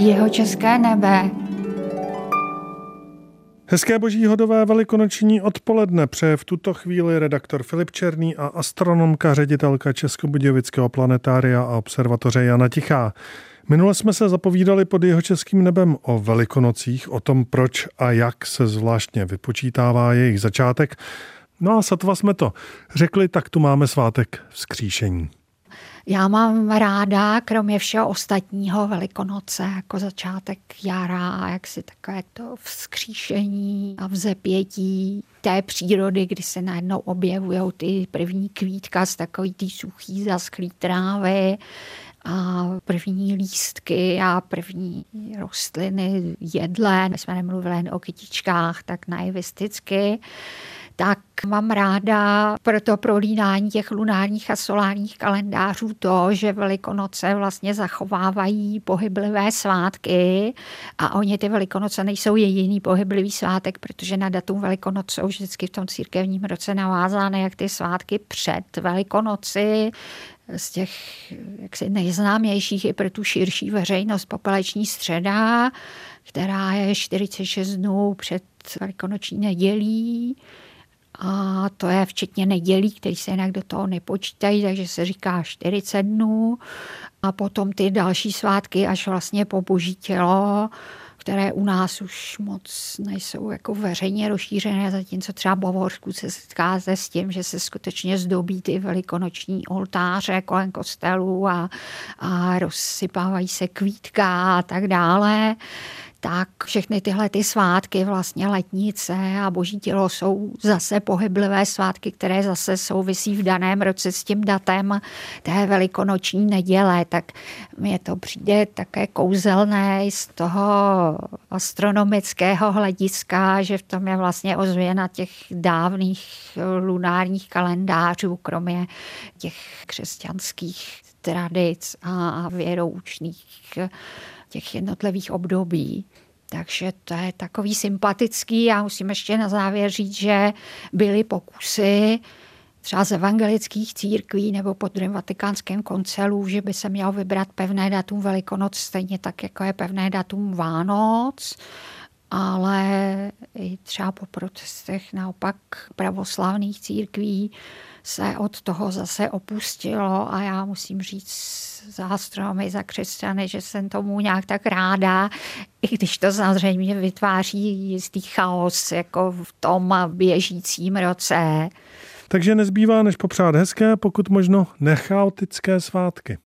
Jihočeské nebe. Hezké boží hodové velikonoční odpoledne přeje v tuto chvíli redaktor Filip Černý a astronomka ředitelka Českobudějovického planetária a observatoře Jana Tichá. Minule jsme se zapovídali pod jihočeským nebem o Velikonocích, o tom, proč a jak se zvláštně vypočítává jejich začátek. No a sotva jsme to řekli, tak tu máme svátek Vzkříšení. Já mám ráda, kromě všeho ostatního, Velikonoce jako začátek jara a jaksi takové to vzkříšení a vzepětí té přírody, kdy se najednou objevujou ty první kvítka z takový ty suchý zasklý trávy a první lístky a první rostliny jedlé. My jsme nemluvili jen o kytičkách, tak naivisticky. Tak mám ráda pro to prolínání těch lunárních a solárních kalendářů to, že Velikonoce vlastně zachovávají pohyblivé svátky a oni ty Velikonoce nejsou jediný pohyblivý svátek, protože na datum Velikonoc jsou vždycky v tom církevním roce navázány jak ty svátky před Velikonoci, z těch jaksi nejznámějších i pro tu širší veřejnost Popeleční středa, která je 46 dnů před velikonoční nedělí. A to je včetně nedělí, který se jinak do toho nepočítají, takže se říká 40 dnů. A potom ty další svátky až vlastně po Boží tělo, které u nás už moc nejsou jako veřejně rozšířené, zatímco třeba Bavorsku se setká s tím, že se skutečně zdobí ty velikonoční oltáře kolem kostelů a rozsypávají se kvítka a tak dále. Tak všechny tyhle ty svátky, vlastně letnice a Boží tělo, jsou zase pohyblivé svátky, které zase souvisí v daném roce s tím datem té velikonoční neděle. Tak mně to přijde také kouzelné z toho astronomického hlediska, že v tom je vlastně ozvěna těch dávných lunárních kalendářů, kromě těch křesťanských tradic a věroučných těch jednotlivých období. Takže to je takový sympatický. Já musím ještě na závěr říct, že byly pokusy třeba z evangelických církví nebo po druhém vatikánském koncilu, že by se mělo vybrat pevné datum Velikonoc, stejně tak, jako je pevné datum Vánoc. Ale i třeba po protestech naopak pravoslavných církví se od toho zase opustilo a já musím říct za astronomy, za křesťany, že jsem tomu nějak tak ráda, i když to samozřejmě vytváří jistý chaos jako v tom běžícím roce. Takže nezbývá, než popřát hezké, pokud možno nechaotické svátky.